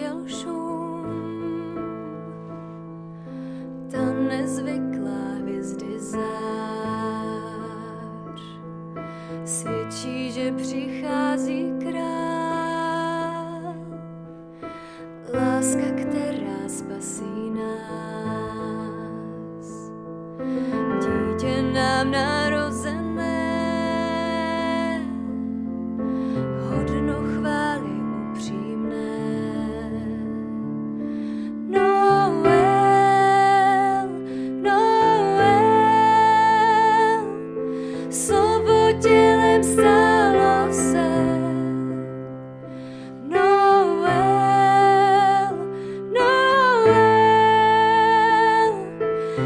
chtěl šum. Ta nezvyklá hvězdy zář svědčí, že přichází král. Láska, která spasí nás, dítě nám narozené.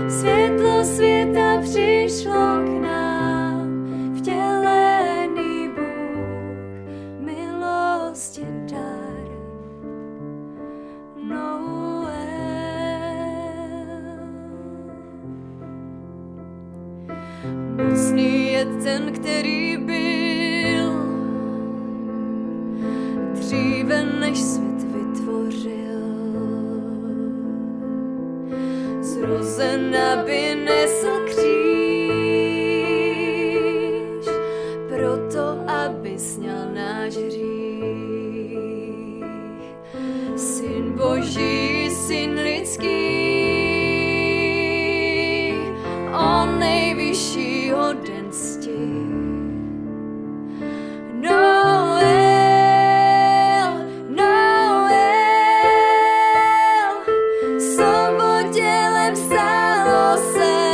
Světlo světa přišlo k nám, vtělený Bůh, milosti dar, Noel. Mocný je ten, který byl dříve, než svět vytvořil. Zrozen, aby nesl kříž, proto aby sněl náš hřích. Syn Boží, syn lidský, on nejvyššího den ctí. Přišlo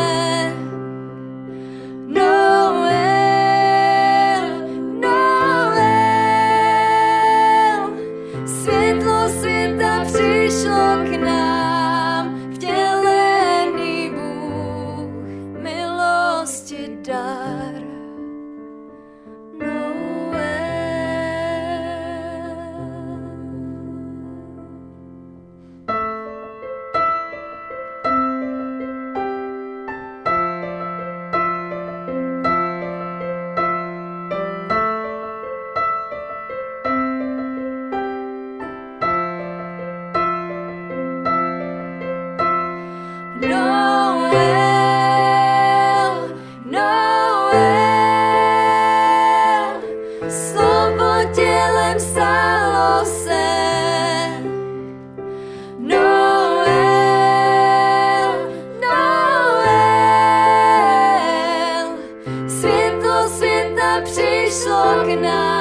k nám, vtělený Bůh, milosti dar, Noel. Slovo tělem stalo se, Noel, Noel. Světlo světa přišlo k nám.